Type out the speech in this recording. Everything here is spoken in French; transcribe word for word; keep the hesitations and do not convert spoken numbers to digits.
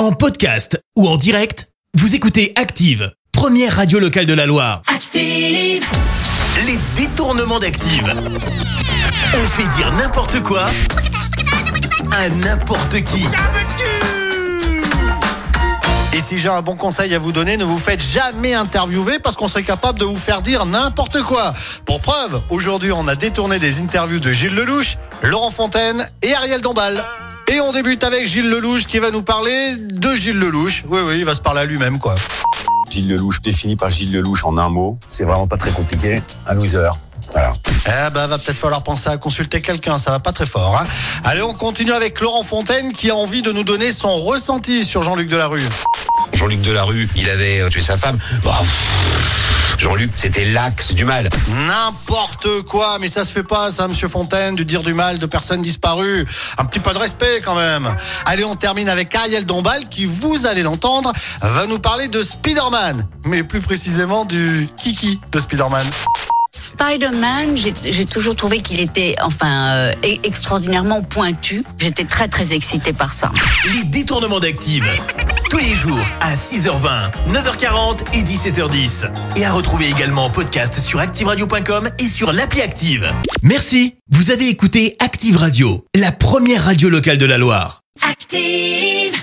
En podcast ou en direct, vous écoutez Active, première radio locale de la Loire. Active! Les détournements d'Active. On fait dire n'importe quoi à n'importe qui. Et si j'ai un bon conseil à vous donner, ne vous faites jamais interviewer parce qu'on serait capable de vous faire dire n'importe quoi. Pour preuve, aujourd'hui on a détourné des interviews de Gilles Lellouche, Laurent Fontaine et Ariel Dombasle. Et on débute avec Gilles Lellouche qui va nous parler de Gilles Lellouche. Oui, oui, il va se parler à lui-même, quoi. Gilles Lellouche, défini par Gilles Lellouche en un mot. C'est vraiment pas très compliqué. Un loser. Voilà. Eh ben, va peut-être falloir penser à consulter quelqu'un, ça va pas très fort, hein. Allez, on continue avec Laurent Fontaine qui a envie de nous donner son ressenti sur Jean-Luc Delarue. Jean-Luc Delarue, il avait tué sa femme. Bon, Jean-Luc, c'était l'axe du mal. N'importe quoi, mais ça se fait pas, ça, monsieur Fontaine, de dire du mal de personnes disparues. Un petit peu de respect, quand même. Allez, on termine avec Ariel Dombasle, qui, vous allez l'entendre, va nous parler de Spider-Man. Mais plus précisément du kiki de Spider-Man. Spider-Man, j'ai, j'ai toujours trouvé qu'il était enfin euh, extraordinairement pointu. J'étais très très excitée par ça. Les détournements d'Active, tous les jours à six heures vingt, neuf heures quarante et dix-sept heures dix. Et à retrouver également en podcast sur active radio point com et sur l'appli Active. Merci, vous avez écouté Active Radio, la première radio locale de la Loire. Active!